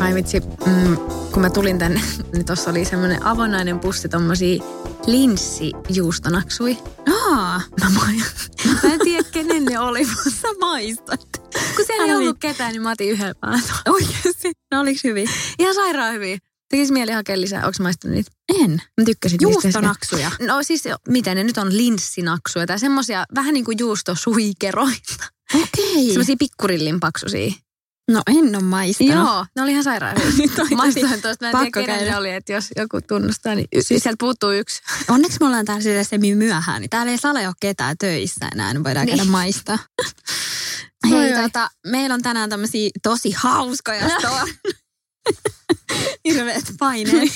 Ai vitsi, kun mä tulin tänne, niin tossa oli semmonen avonainen pussi tommosia linssijuustonaksui. Aa! Mä en tiedä, kenen ne oli, vaan sä maistat. Kun siellä ei ollut ketään, niin mä otin yhden vaan. Oikeesti? No oliks hyviä? Ihan sairaan hyviä. Tekis mieli hakea lisää. Ootko maistanut niitä? En. Mä tykkäsin niistä. Juustonaksuja. No siis, mitä ne nyt on? Linssinaksuja tai semmosia vähän niin kuin juustosuikeroita. Okei. Semmosia pikkurillin paksusia. No en oo maistanut. Joo, ne oli ihan sairaan. Maistoin tuosta, mä en tiedä kenen ne oli, että jos joku tunnustaa, niin siis sieltä puuttuu yksi. Onneksi me ollaan täällä sille semimyöhään, niin täällä ei sale ole ketään töissä enää, niin voidaan käydä maistaa. Hei, meillä on tänään tämmösiä tosi hauskoja hirveet paineet.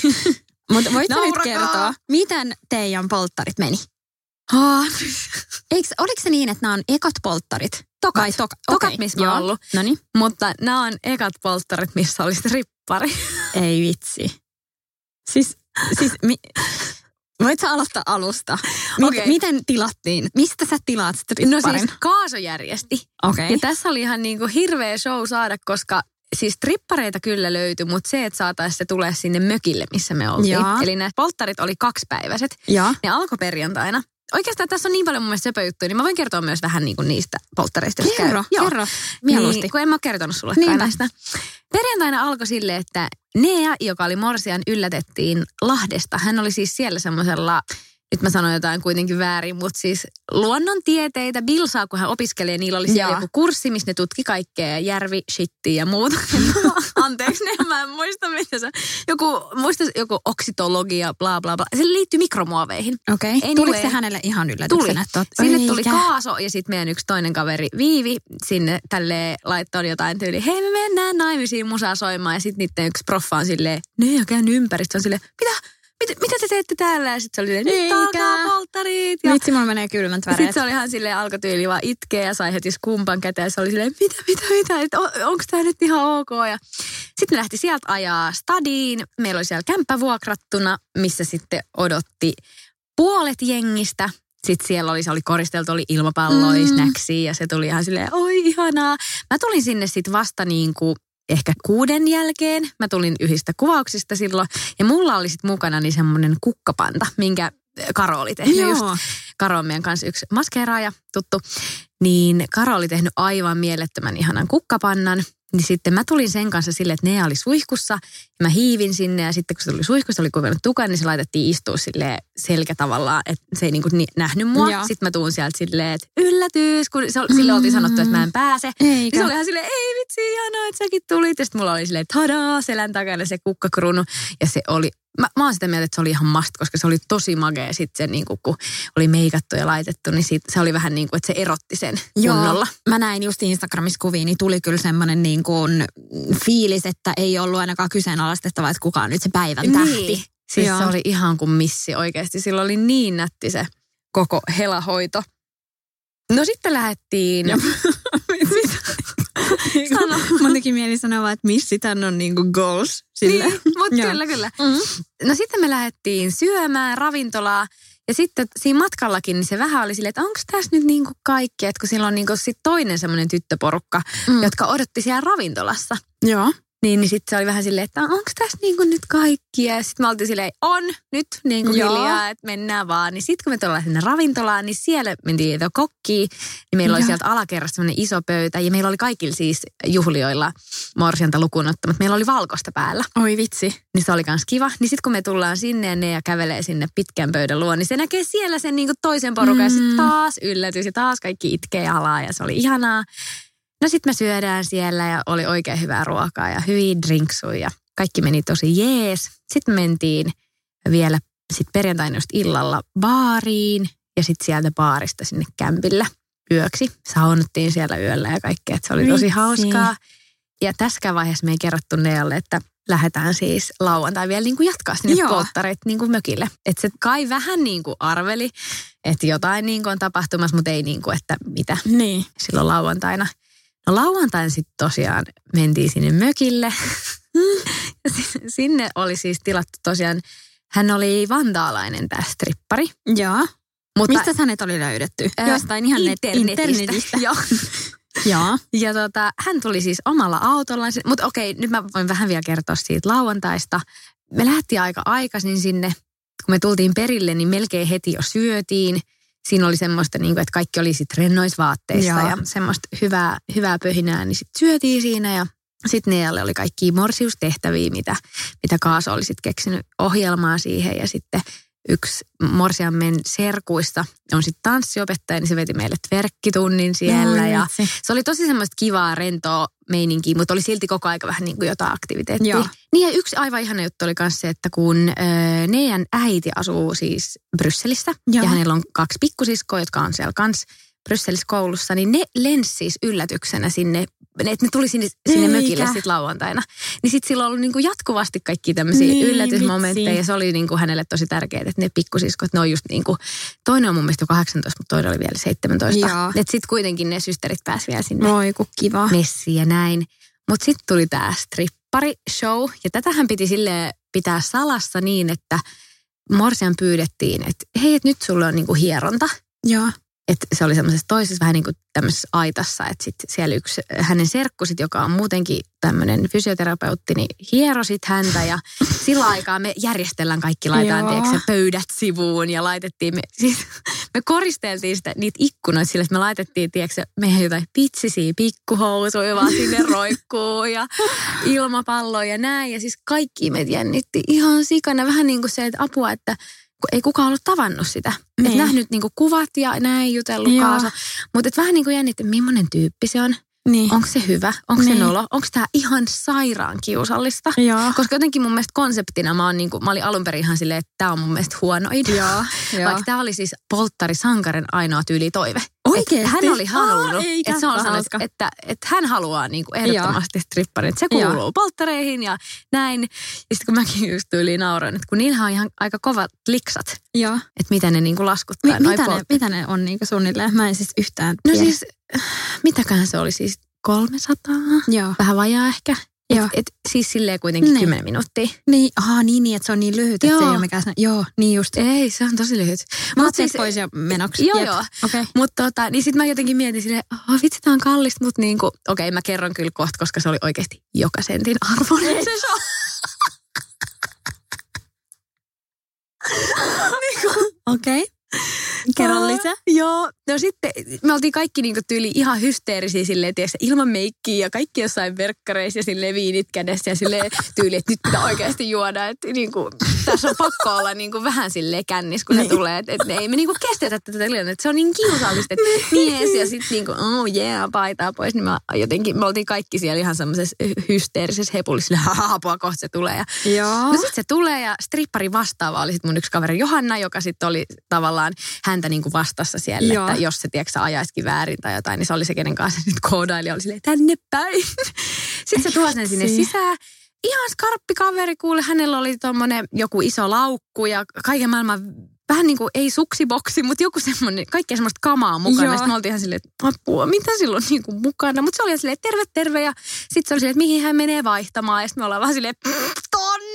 Mutta voit nyt kertoa, miten teidän polttarit meni? Oliko se niin, että nämä on ekat polttarit? Tokat, missä mä oon ollut. Noniin. Mutta nämä on ekat polttarit, missä oli rippari. Ei vitsi. Voit sä aloittaa alusta? Miten tilattiin? Mistä sä tilaat stripparin? No siis Kaaso järjesti. Okay. Ja tässä oli ihan niinku hirveä show saada, koska siis strippareita kyllä löytyi, mutta se, että saataisiin se tulee sinne mökille, missä me oltiin. Jaa. Eli nämä polttarit oli kaksipäiväiset. Jaa. Ne alkoi perjantaina. Oikeastaan tässä on niin paljon mun mielestä söpöjuttuja, niin mä voin kertoa myös vähän niin kuin niistä polttareista. Kerro. Mieluusti. Niin, kun en mä ole kertonut sulle näistä. Perjantaina alkoi sille, että Nea, joka oli morsian, yllätettiin Lahdesta. Hän oli siis siellä semmoisella, nyt mä sanoin jotain kuitenkin väärin, mutta siis luonnontieteitä, bilsaa, kun hän opiskelee. Niillä oli siellä joku kurssi, missä ne tutki kaikkea järvishittiä ja muuta. Anteeksi, mä en muista, mitä se joku oksitologia, bla bla bla. Se liittyy mikromuoveihin. Okei, okay. Tuliko se hänelle ihan yllätyksenä? Tuli. Sinne tuli Kaaso ja sitten meidän yksi toinen kaveri Viivi sinne tälleen laittoon jotain tyyliin. Hei, me mennään naimisiin musaa soimaan ja sitten niiden yksi proffa on silleen, ne on käynyt ympäristö, on silleen, mitä te teette täällä? Ja sit se oli silleen, nyt alkaa polttarit. Ja vitsi, mulla menee kylmät väreet. Sit se oli ihan silleen, alkoi tyyli vaan itkeä ja sai heti kumpan käteen. Ja se oli silleen, mitä? Onko tää nyt ihan ok? Ja sitten lähti sieltä ajaa stadiin. Meillä oli siellä kämppä vuokrattuna, missä sitten odotti puolet jengistä. Sitten siellä oli koristeltu, oli ilmapalloja, snäksiä ja se tuli ihan silleen, oi ihanaa. Mä tulin sinne sitten vasta niinku ehkä 6 jälkeen. Mä tulin yhdistä kuvauksista silloin. Ja mulla oli sitten mukana niin semmoinen kukkapanta, minkä Karo oli tehnyt. Joo. Just. Karo on meidän kanssa yksi maskeeraaja tuttu. Niin Karo oli tehnyt aivan mielettömän ihanan kukkapannan. Niin sitten mä tulin sen kanssa silleen, että Nea oli suihkussa. Ja mä hiivin sinne ja sitten kun se tuli suihkussa, oli kuvannut tukan, niin se laitettiin istua silleen selkä tavallaan, että se ei niinku nähnyt mua. Joo. Sitten mä tuun sieltä silleen, että yllätys, kun sille oltiin sanottu, että mä en pääse. Niin se oli ihan silleen, ei vitsi, ihanaa, että säkin tulit. Ja sitten mulla oli silleen, tadaa, selän takana se kukkakruunu. Ja se oli, mä oon sitä mieltä, että se oli ihan must, koska se oli tosi magea. Sitten se niinku, kun oli meikattu ja laitettu, niin siitä, se oli vähän niin kuin, että se erotti sen kunnolla. Mä näin just Instagramissa kuvia, niin tuli kyllä semmoinen niin kuin fiilis, että ei ollut ainakaan kyseenalaistettava, että kuka on nyt se päivän tähti. Niin. Siis se oli ihan kuin missi oikeasti. Sillä oli niin nätti se koko helahoito. No sitten lähdettiin. Mun teki mieli sanoa, että missi tän on niinku goals. Sillä. Niin, mutta kyllä. Mm-hmm. No sitten me lähdettiin syömään ravintolaa. Ja sitten siinä matkallakin niin se vähän oli silleen, että onko tässä nyt niinku kaikki, että kun siellä on niinku sit toinen semmoinen tyttöporukka, jotka odotti siellä ravintolassa. Joo. Niin sitten se oli vähän silleen, että onko tässä niinku nyt kaikki? Ja sitten me oltiin silleen, on nyt niinku hiljaa, että mennään vaan. Niin sitten kun me tullaan sinne ravintolaan, niin siellä mentiin kokkiin. Niin meillä oli sieltä alakerrasta semmoinen iso pöytä. Ja meillä oli kaikilla siis juhlioilla morsianta lukuun ottamatta. Meillä oli valkoista päällä. Oi vitsi. Niin se oli kans kiva. Niin sitten kun me tullaan sinne ja Nea kävelee sinne pitkän pöydän luo, niin se näkee siellä sen niinku toisen porukan. Ja sitten taas yllätys ja taas kaikki itkee ja halaa ja se oli ihanaa. No sit me syödään siellä ja oli oikein hyvää ruokaa ja hyviä drinksuja. Kaikki meni tosi jees. Sitten mentiin vielä sitten perjantaina just illalla baariin ja sitten sieltä baarista sinne kämpillä yöksi. Saunottiin siellä yöllä ja kaikkea, että se oli tosi hauskaa. Ja tässäkään vaiheessa me ei kerrottu Nealle, että lähdetään siis lauantai vielä niin kuin jatkaa sinne polttareet niin kuin mökille. Että se kai vähän niin kuin arveli, että jotain niin kuin on tapahtumassa, mutta ei niin kuin, että mitä niin silloin lauantaina. No lauantaina sitten tosiaan mentiin sinne mökille. Ja sinne oli siis tilattu tosiaan, hän oli vantaalainen tämä strippari. Joo. Mistä hänet oli löydetty? Jostain ihan internetistä. Joo. Joo. Ja hän tuli siis omalla autollaan. Mutta okei, nyt mä voin vähän vielä kertoa siitä lauantaista. Me lähtiin aika aikaisin sinne. Kun me tultiin perille, niin melkein heti jo syötiin. Siinä oli semmoista, niin kuin, että kaikki oli sitten rennoisvaatteissa ja semmoista hyvää pöhinää, niin sitten syötiin siinä. Ja sitten Nealle oli kaikkia morsiustehtäviä, mitä Kaaso oli sitten keksinyt ohjelmaa siihen. Ja sitten yksi morsiammen serkuista on sitten tanssiopettaja, niin se veti meille tverkkitunnin siellä. Ja se oli tosi semmoista kivaa, rentoa meininkiä, mutta oli silti koko aika vähän niin kuin jotain aktiviteettia. Joo. Niin ja yksi aivan ihana juttu oli myös se, että kun Nean äiti asuu siis Brysselissä ja hänellä on 2 pikkusiskoa, jotka on siellä kanssa Brysselissä koulussa, niin ne lensi siis yllätyksenä sinne, että ne tuli sinne mökille sitten lauantaina. Niin sitten sillä on ollut niinku jatkuvasti kaikki tämmöisiä yllätysmomentteja. Ja se oli niinku hänelle tosi tärkeää, että ne pikkusiskot, ne on just niinku, toinen on mun mielestä jo 18, mutta toinen oli vielä 17. Että sitten kuitenkin ne systerit pääsi vielä sinne. Oi, kun kiva. Messi ja näin. Mutta sitten tuli tämä strippari-show. Ja tätähän piti silleen pitää salassa niin, että morsian pyydettiin, että hei, että nyt sulla on niinku hieronta. Joo. Että se oli semmoisessa toisessa vähän niin kuin tämmöisessä aitassa, että sitten siellä yksi hänen serkku sit, joka on muutenkin tämmöinen fysioterapeutti, niin hiero sit häntä ja sillä aikaa me järjestellään kaikki, laitaan tiedätkö, pöydät sivuun ja laitettiin, me koristeltiin sitä, niitä ikkunoita sillä, että me laitettiin tiedätkö, mehän jotain pitsisiä pikkuhousuja vaan sinne roikkuun ja ilmapalloja ja näin ja siis kaikki me jännitti ihan sikana vähän niin kuin se, että apua, että ei kukaan ollut tavannut sitä. Niin. Että nähnyt niinku kuvat ja näin jutellut Kaasa. Mutta vähän niinku jännitti, millainen tyyppi se on. Niin. Onko se hyvä? Onko se nolo? Onko tämä ihan sairaan kiusallista? Joo. Koska jotenkin mun mielestä konseptina mä olin alun perin ihan silleen, että tämä on mun mielestä huono idea. Vaikka tämä oli siis polttari sankaren ainoa tyylitoive. Oikeesti? Hän oli halunnut, että se on sanonut, että hän haluaa niinku ehdottomasti stripparin, että se kuuluu polttareihin ja näin. Ja sitten kun mäkin just tyyliin nauroin, että kun niillä on ihan aika kovat liksat, että mitä ne niinku laskuttaa. Mitä ne on niinku suunnilleen? Mä en siis yhtään tiedä. No siis, mitäköhän se oli siis 300? Joo. Vähän vajaa ehkä. Et siis silleen kuitenkin 10 minuuttia. Niin, niin, että se on niin lyhyt, että se ei ole mikään sana. Joo, niin just. Ei, se on tosi lyhyt. Mä oot siis pois ja menoksi. Joo. Okay. Mutta niin sit mä jotenkin mietin silleen, vitsi tää on kallista, mutta niinku, okei, mä kerron kyllä kohta, koska se oli oikeasti joka sentin arvoinen se show. Okei. Kerron lisää. Joo, no sitten me oltiin kaikki niinku tyyli ihan hysteerisiä silleen, tiedätkö, ilman meikkiä ja kaikki jossain verkkareissa ja silleen viinit kädessä ja silleen tyyli, että nyt pitää oikeasti juoda, että niinku, tässä on pakko olla niinku vähän silleen kännis, kun se tulee, että ei me niinku kestetä tätä tilannetta, se on niin kiusallista, että mies ja sitten niinku, paitaa pois, niin me oltiin kaikki siellä ihan semmoisessa hysteerisessä hepulissa, apua kohta se tulee. Joo. No sitten se tulee ja stripparin vastaava oli sitten mun yksi kaveri Johanna, joka sitten oli tavallaan häntä niinku vastassa siellä, että jos se tiedätkö ajaisikin väärin tai jotain, niin se oli se, kenen kanssa nyt koodaili, oli silleen tänne päin. Sitten se tuo sen sinne sisään. Ihan skarppi kaveri kuule, hänellä oli tommonen joku iso laukku ja kaiken maailman vähän niin kuin ei suksiboksi, mutta joku semmoinen, kaikkea semmoista kamaa mukana. Joo. Sitten me oltiin ihan silleen, että apua, mitä silloin niin kuin mukana? Mutta se oli ihan silleen, että terve. Ja sitten se oli silleen, että mihin hän menee vaihtamaan. Ja sitten me ollaan vaan silleen, tonne.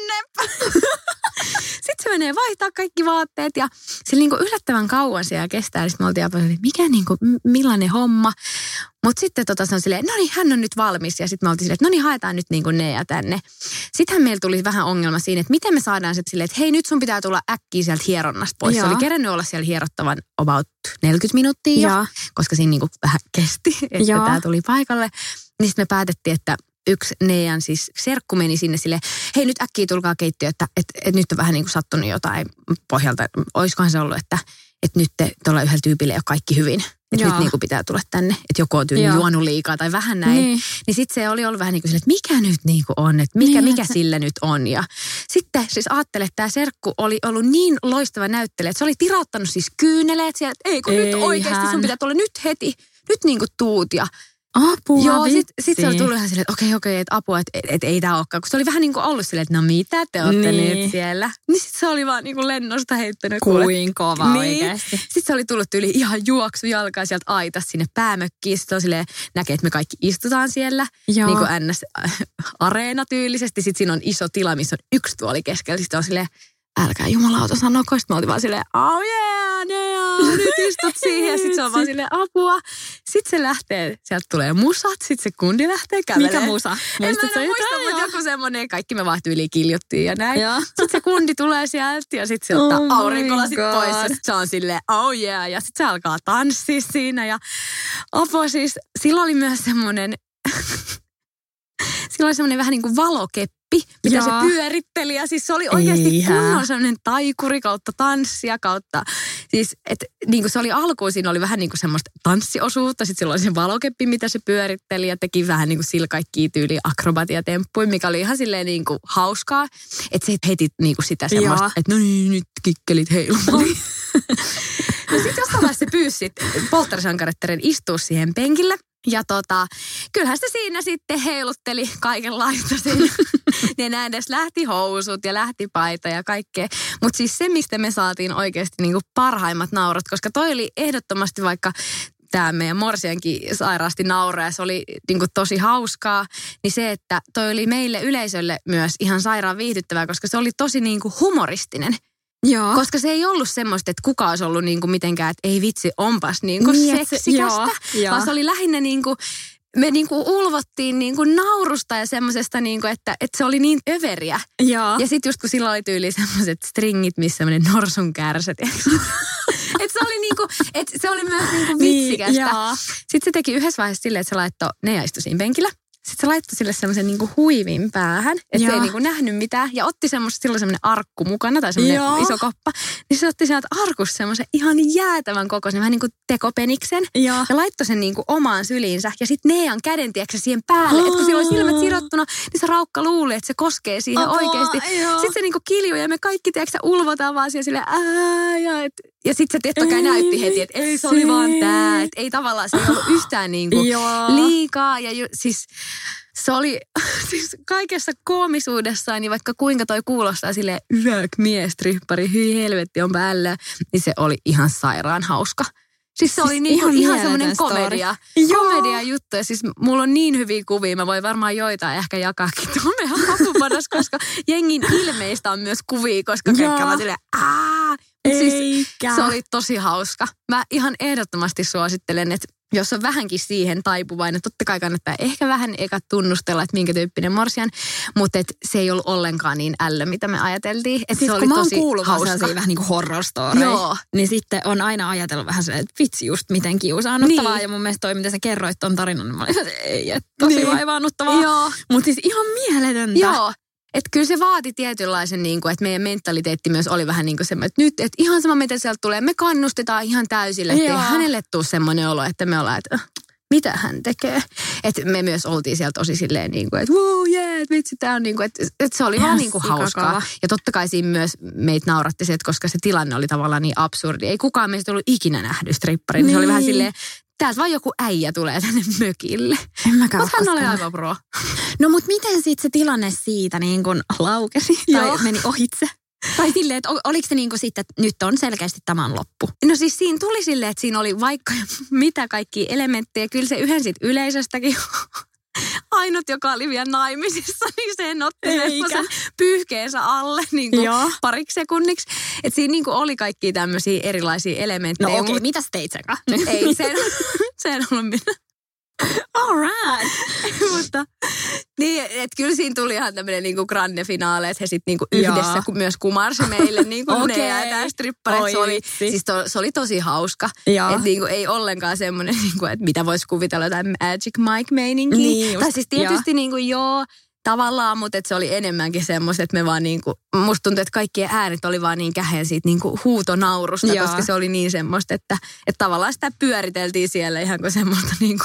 Sitten se menee vaihtaa kaikki vaatteet. Ja se niin kuin yllättävän kauan siellä kestää. Ja sitten me oltiin ihan silleen, mikä niin kuin, millainen homma. Mutta sitten se on silleen, no niin, hän on nyt valmis. Ja sitten me oltiin silleen, että no niin, haetaan nyt niin kuin Nea tänne. Sittenhän meillä tuli vähän ongelma siinä, että miten me saadaan se silleen, että hei, nyt sun pitää tulla äkkiä sieltä hieronnasta pois. Joo. Se oli kerännyt olla siellä hierottavan about 40 minuuttia, koska siinä niinku vähän kesti, että tää tuli paikalle. Niin sitten me päätettiin, että yksi Nean siis serkku meni sinne silleen, hei nyt äkkiä tulkaa keittiö, että nyt on vähän niinku sattunut jotain pohjalta. Oiskohan se ollut, että nyt tuolla yhdellä tyypillä ei ole kaikki hyvin. Että nyt niinku pitää tulla tänne, että joku on juonut liikaa tai vähän näin. Niin sitten se oli ollut vähän niin kuin sille, että mikä nyt niinku on, että mikä sillä nyt on. Ja sitten siis ajattelin, että tämä serkku oli ollut niin loistava näyttelijä, että se oli tirauttanut siis kyyneleet sieltä, että ei kun nyt oikeasti sun pitää tulla nyt heti, nyt niinku tuut ja... Apua, joo, sit se oli tullut ihan silleen, että okei, että apua, että et ei tää olekaan. Kun se oli vähän niin kuin ollut silleen, että no mitä te ootte nyt siellä. Niin sit se oli vaan niin kuin lennosta heittänyt. Kuin kova oikeasti. Sit se oli tullut tyyli ihan juoksujalkaa sieltä aitas sinne päämökkiin. Sit se on silleen, näkee, että me kaikki istutaan siellä. Joo. Niin kuin NS-areena tyylisesti. Sit siinä on iso tila, missä on yksi tuoli keskellä. Sit se on silleen, älkää jumalauta sanoko. Sit mä olin vaan silleen, oh yeah, Nea, nyt istut siihen. Ja sit se on vaan silleen, apua. Sit se lähtee, sieltä tulee musat, sit se kundi lähtee kävelemään. Mikä musa? En muista, mutta joku semmonen, kaikki me vaan tyyliin kiljuttiin ja näin. Ja. Sit se kundi tulee sieltä ja sit se ottaa aurinkolasit pois. Ja sit se on silleen, oh yeah. Ja sit se alkaa tanssia siinä. Ja apua siis, sillä oli myös semmonen... Sillä oli semmoinen vähän niin kuin valokeppi, mitä se pyöritteli. Ja siis se oli oikeasti kunnon semmoinen taikuri kautta tanssia kautta. Siis et, niin kuin se oli alkuun, siinä oli vähän niin kuin semmoista tanssiosuutta. Sitten sillä oli se valokeppi, mitä se pyöritteli ja teki vähän niin kuin sillä kaikkia tyyliä akrobatiatemppuja, mikä oli ihan silleen niin kuin hauskaa. Että se heti niin kuin sitä semmoista, että no niin, nyt kikkelit heilumaan. No sitten jossain vaiheessa se pyysi polttarisankarettaren istua siihen penkille. Ja kyllähän se siinä sitten heilutteli kaikenlaista siinä. Nenä edes lähti housut ja lähti paita ja kaikkea. Mutta siis se, mistä me saatiin oikeasti niinku parhaimmat naurat, koska toi oli ehdottomasti vaikka... Tämä meidän morsiankin sairaasti nauraa ja se oli niin kuin tosi hauskaa. Niin se, että toi oli meille yleisölle myös ihan sairaan viihdyttävää, koska se oli tosi niin kuin humoristinen. Joo. Koska se ei ollut semmoista, että kuka olisi ollut niin kuin mitenkään, että ei vitsi, onpas niin kuin seksikästä. Vaan se oli lähinnä niin kuin, me niin kuin ulvottiin niin kuin naurusta ja semmoisesta, niin kuin, että se oli niin överiä. Joo. Ja sitten just kun sillä oli tyyli semmoiset stringit, missä semmoinen norsun kärset. Että se oli niinku, että se oli myös niinku vitsikästä. Niin, sitten se teki yhdessä vaiheessa silleen, että se laittoi, Nea istui siinä penkillä. Sitten se laittoi sille semmoisen niinku huivin päähän, että se ei niinku nähnyt mitään. Ja otti silloin semmoinen arkku mukana tai semmoinen iso koppa. Niin se otti sieltä arkussa semmoisen ihan jäätävän kokoisen, vähän niin kuin tekopeniksen. Ja laittoi sen niinku omaan syliinsä. Ja sitten Nean käden tieksä siihen päälle. Että kun sillä oli silmät sidottuna, niin se raukka luuli, että se koskee siihen oikeasti. Sitten se niinku kiljuu ja me kaikki tieksä ulvotaan vaan siellä silleen ja et... Ja sitten se tiettäkään näytti heti, että ei se oli vaan tää. Että ei tavallaan se ei ollut yhtään niinku liikaa. Ja siis se oli siis kaikessa koomisuudessaan, niin vaikka kuinka toi kuulostaa silleen yök mies, trippari, hyi helvetti on päällä, niin se oli ihan sairaan hauska. Siis se oli niinku ihan semmoinen komedia juttu. Ja siis mulla on niin hyviä kuvia, mä voin varmaan joitain ehkä jakaakin tuon meidän hakupadas, koska jengin ilmeistä on myös kuvia, koska kaikki vaan silleen siis se oli tosi hauska. Mä ihan ehdottomasti suosittelen, että jos on vähänkin siihen taipuvainen, totta kai kannattaa ehkä vähän eka tunnustella, että minkä tyyppinen morsian, mutta et se ei ollut ollenkaan niin ällö, mitä me ajateltiin. Et siis se oli tosi hauska. Vähän niin kuin horror story, niin sitten on aina ajatellut vähän se, että vitsi just miten kiusaannuttavaa. Niin. Ja mun mielestä toi, mitä sä kerroit ton tarinan, niin mä olin, että ei, että tosi vaivaannuttavaa. Mutta siis ihan mieletöntä. Joo. Että kyllä se vaati tietynlaisen, niin kuin, että meidän mentaliteetti myös oli vähän niin kuin semmoinen, että nyt, että ihan sama mitä sieltä tulee, me kannustetaan ihan täysillä, että ei hänelle tule semmoinen olo, että me ollaan, että mitä hän tekee. Että me myös oltiin sieltä tosi silleen niin kuin, että wow, yeah, vitsi, tää on niin kuin, että se oli vaan niin kuin hauskaa. Ja totta kai siinä myös meitä nauratti se, että koska se tilanne oli tavallaan niin absurdi, ei kukaan meistä ollut ikinä nähnyt stripparin, niin se oli vähän silleen, täältä vaan joku äijä tulee tänne mökille. En mäkään ole koskaan. Mutta hän oli aivan pro. No mut miten sitten se tilanne siitä niin kun laukesi tai meni ohitse? Tai silleen, että oliko se niin kuin sitten, että nyt on selkeästi tämän loppu? No siis siinä tuli silleen, että siinä oli vaikka mitä kaikkia elementtejä. Kyllä se yhden sit yleisöstäkin ainut, joka oli vielä naimisissa, niin sen otti sen pyyhkeensä alle niin kuin pariksi sekunniksi. Että siinä niin kuin oli kaikkia tämmöisiä erilaisia elementtejä. No okei, mitäs teit sekaan? Ei, sen ollut minä. All right. Mutta niin, että kyllä siinä tuli ihan tämmöinen niinku grande finaale, että he sitten niinku yhdessä myös kumarsi meille niinku ne ja tämä strippari. Se oli tosi hauska. Että niinku ei ollenkaan semmoinen, niinku, että mitä voisi kuvitella jotain Magic Mike-meininkiä. Niin, tai siis tietysti niinku joo, Tavallaan, mutta se oli enemmänkin semmoista, että me vaan niinku, musta tuntui, että kaikkien äänet oli vaan niin käheen siitä niinku huutonaurusta, joo, koska se oli niin semmoista, että tavallaan sitä pyöriteltiin siellä ihan kuin semmoista niinku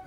All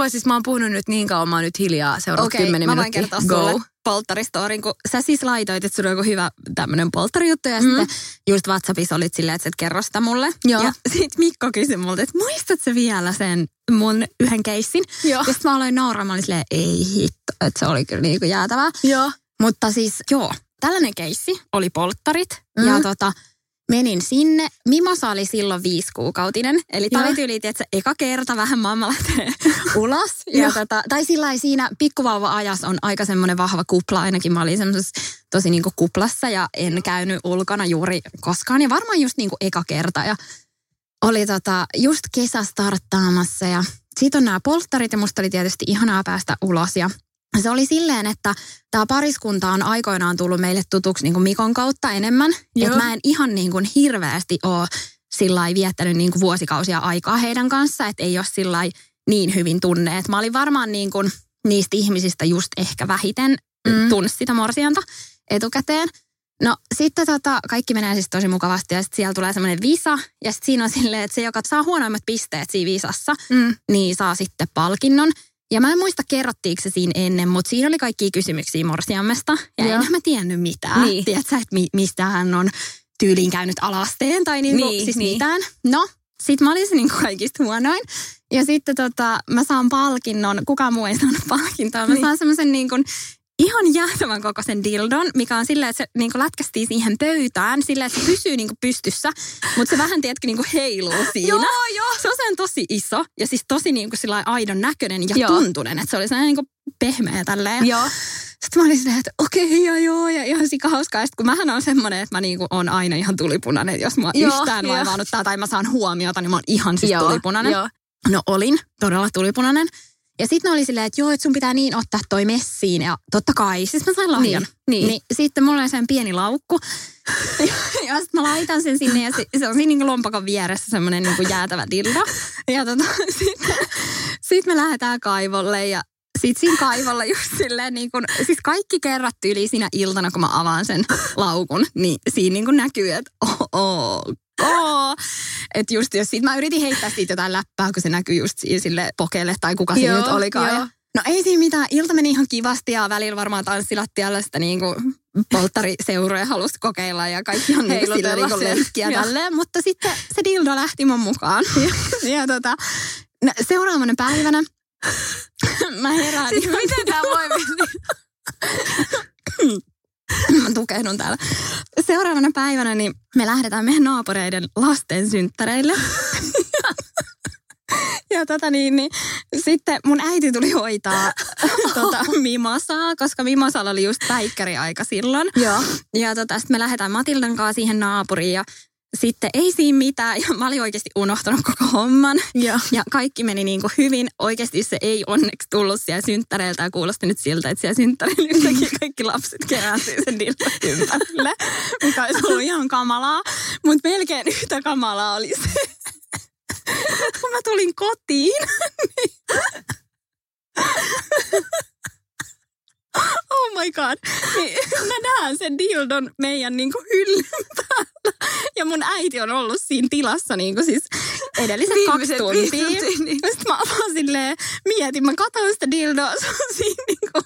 Voi siis mä oon puhunut nyt niin kauan, mä oon nyt hiljaa seuraavat 10 minuuttia. Okei, mä voin kertoa sulle polttaristoorin, kun sä siis laitoit, että sulla on joku hyvä tämmönen polttarijuttu ja sitten just WhatsAppissa olit silleen, että sä et kerro sitä mulle. Joo. Ja sit Mikko kysyi multa, että muistatko vielä sen mun yhden keissin? Joo. Ja sit mä aloin nauraa, mä olin silleen, ei hitto, että se oli kyllä niinku jäätävää. Joo. Mutta siis joo, tällainen keissi oli polttarit ja menin sinne. Mimosa oli silloin 5-kuukautinen. Eli tämä oli tyyli, että eka kerta vähän mamma lähtee ulos. Ja tai sillä siinä pikkuvauva-ajas on aika semmoinen vahva kupla. Ainakin mä olin semmoisessa tosi niinku kuplassa ja en käynyt ulkona juuri koskaan. Ja varmaan just niinku eka kerta. Ja oli just kesä starttaamassa ja siitä on nämä polttarit ja musta oli tietysti ihanaa päästä ulos ja se oli silleen, että tämä pariskunta on aikoinaan tullut meille tutuksi niin kuin Mikon kautta enemmän. Että mä en ihan niin kuin hirveästi ole sillä lailla viettänyt niin kuin vuosikausia aikaa heidän kanssaan. Että ei ole sillä lailla niin hyvin tunneet. Mä olin varmaan niin kuin niistä ihmisistä just ehkä vähiten tunsi sitä morsianta etukäteen. No sitten kaikki menee siis tosi mukavasti ja sitten siellä tulee semmoinen visa. Ja sitten siinä on silleen, että se joka saa huonoimmat pisteet siinä visassa, niin saa sitten palkinnon. Ja mä en muista kerrottiinko se siinä ennen, mutta siinä oli kaikkia kysymyksiä morsiammesta. Ja enhän mä tiennyt mitään. Niin. Tiedätkö, että mistä hän on tyyliin käynyt alasteen tai niinku, siis mitään. No, sit mä olin se niinku kaikista huonoin. Ja sitten mä saan palkinnon, kukaan muu ei saanut palkintoa. Mä saan semmoisen niinku ihan jäätävän kokoisen dildon, mikä on silleen, että se niinku lätkästiin siihen pöytään. Silleen, että se pysyy niinku pystyssä, mutta se vähän tiedätkö niinku heiluu siinä. Joo. Se on tosi iso ja siis tosi niinku aidon näköinen ja tuntunen. Että se oli sellainen niinku pehmeä tälleen. Joo. Sitten mä olin silleen, että okei, ja ihan sikahauskaa. Ja sitten kun mähän on semmoinen, että mä niinku on aina ihan tulipunainen. Jos mä yhtään vaivaannuttaa tai mä saan huomiota, niin mä oon ihan siis tulipunainen. Joo. No olin todella tulipunainen. Ja sitten ne oli silleen, että joo, että sun pitää niin ottaa toi messiin. Ja totta kai, siis mä sain lahjan. Niin. Sitten mulla on sen pieni laukku. Ja sitten mä laitan sen sinne ja se on siinä niin kuin lompakon vieressä semmoinen niin kuin jäätävä dildo. Ja sitten me lähdetään kaivolle ja sitten siinä kaivolla just silleen niin kuin, siis kaikki kerrat yli siinä iltana, kun mä avaan sen laukun, niin siinä niin kuin näkyy, että että just jos siitä, mä yritin heittää siitä jotain läppää, kun se näkyy just sille pokelle tai kuka se nyt olikaan. Ja, no ei siinä mitään, ilta meni ihan kivasti ja välillä varmaan tanssilattialla sitä niinku polttariseuroja halusi kokeilla ja kaikki on niinku sillä niinku leikkiä tälleen. Mutta sitten se dildo lähti mun mukaan. No, seuraavana päivänä mä herään. Siis miten tää voi mennä? Mä tukehdun täällä. Seuraavana päivänä niin me lähdetään meidän naapureiden lasten synttäreille. Ja sitten mun äiti tuli hoitaa Mimosaa, koska Mimosalla oli just päikkäriaika silloin. Joo. Ja sitten me lähdetään Matildan kanssa siihen naapuriin ja sitten ei siinä mitään ja mä olin oikeasti unohtanut koko homman. Ja kaikki meni niin kuin hyvin. Oikeasti se ei onneksi tullut siellä synttäreiltä ja kuulosti nyt siltä, että siellä synttäreillä kaikki lapset kerääntyy sen dildon ympärille, mikä olisi ollut ihan kamalaa. Mutta melkein yhtä kamalaa oli se, että kun mä tulin kotiin, niin my god. Niin, mä näen sen dildon meidän niinku hyllyn päällä. Ja mun äiti on ollut siinä tilassa niinku siis edelliset viimeiset 2 tuntia. Niin. Sitten mä vaan silleen mietin, mä katsoin sitä dildoa, se on siinä niinku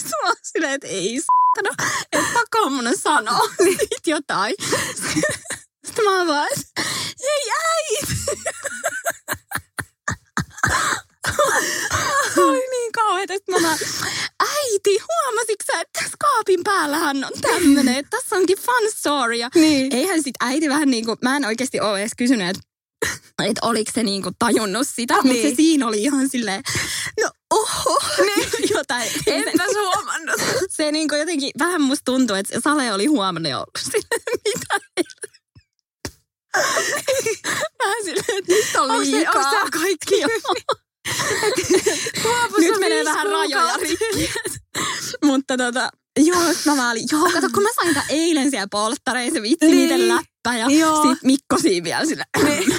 sua silleen, että ei s***ana, että pakko mun sanoa siitä jotain. Sitten mä oon vaan, hei äiti! Se oli niin kauheeta. Sitten mä äiti, huomasitko sä, että tässä kaapin päällähän on tämmönen, että tässä onkin fun story. Ja niin. Eihän sit äiti vähän niinku, mä en oikeesti ole edes kysynyt, että oliko se niinku tajunnut sitä, niin. Mutta se siinä oli ihan silleen, no oho, niin. Jotain. Entäs huomannut? Se niinku jotenkin, vähän musta tuntuu, että Sale oli huomannut ja ollut silleen, mitä heillä. Vähän silleen, että nyt on liikaa. Onko se kaikki jo? Nyt menee vähän rajoja rikki. Mutta joo, mä vaan olin, joo, kato, kun mä sain tämän eilen siellä polttareissa, vitsi niin. Niiden läppä ja joo. Sit Mikko siinä vielä silleen. Niin.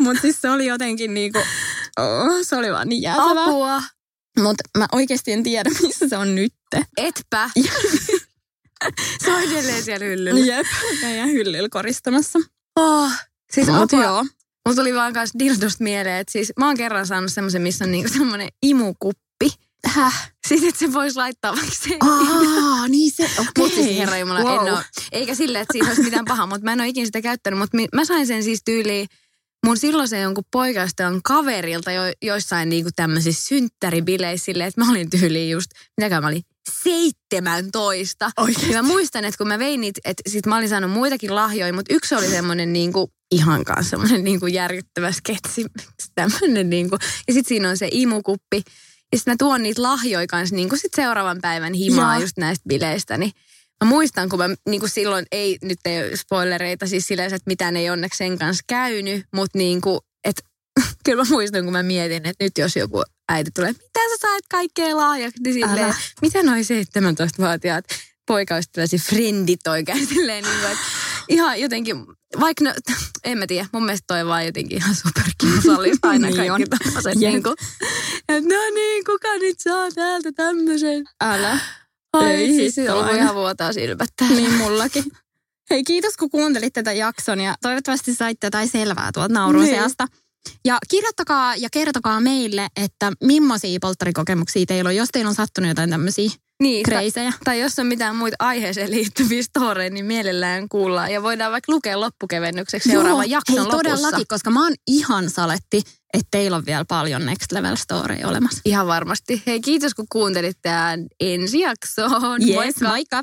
Mut siis se oli jotenkin niinku, se oli vaan niin jäätävää. Apua. Mut mä oikeesti en tiedä, missä se on nyt. Etpä. Se on edelleen siellä hyllyllä. Jep, meidän hyllyllä koristamassa. Oh, siis mut joo. Mulla tuli vaan kanssa dildosta mieleen, että siis mä oon kerran saanut semmoisen, missä on niinku semmoinen imukuppi. Häh? Siis että se voisi laittaa vaikka se. Aa, niin se, okei. Mut siis herranjumala, wow. En oo. Eikä silleen, että siinä olisi mitään pahaa, mutta mä en oo ikinä sitä käyttänyt. Mutta mä sain sen siis tyyliin mun silloisen jonkun poikaystävän kaverilta joissain niinku tämmöisissä synttäribileissä silleen, että mä olin tyyliin just, mitäkään mä olin? 17. Oikeasti. Ja mä muistan, että kun mä vein niitä, että sit mä olin saanut muitakin lahjoja, mutta yksi oli semmoinen niinku, ihan kanssa semmoinen niinku järkyttävä sketsi. Tämmöinen niinku. Ja sit siinä on se imukuppi. Ja sit mä tuon niitä lahjoja kanssa niinku sit seuraavan päivän himaa ja. Just näistä bileistä. Niin mä muistan, kun mä niinku silloin ei, nyt ei spoilereita siis sillä, että mitään ei onneksi sen kanssa käynyt, mutta niinku, että kyllä mä muistan, kun mä mietin, että nyt jos joku äiti tulee, mitä sä sait kaikkea lahjaksi, niin silleen, älä. Mitä noi 17-vuotiaat poikaystäväsi frendit oikein silleen, niin kuin, ihan jotenkin, vaikka no, en mä tiedä, mun mielestä toi vaan jotenkin ihan superkiusallista aina niin kaikki tommoset, niin kuin, että no niin, kuka nyt saa täältä tämmöisen? Älä. Ai, ei, siis alkoi ihan vuotaa silmättää. Niin mullakin. Hei, kiitos kun kuuntelit tätä jakson ja toivottavasti saitte jotain selvää tuolta naurun seasta. Ja kirjoittakaa ja kertokaa meille, että millaisia polttarikokemuksia teillä on, jos teillä on sattunut jotain tämmöisiä niin, kreisejä. Tai jos on mitään muita aiheeseen liittyviä storeja, niin mielellään kuullaan. Ja voidaan vaikka lukea loppukevennykseksi seuraavan jakson hei, lopussa. Todellakin, koska mä oon ihan saletti, että teillä on vielä paljon next level storeja olemassa. Ihan varmasti. Hei, kiitos kun kuuntelit tämän ensi jaksoon. Yes, moikka!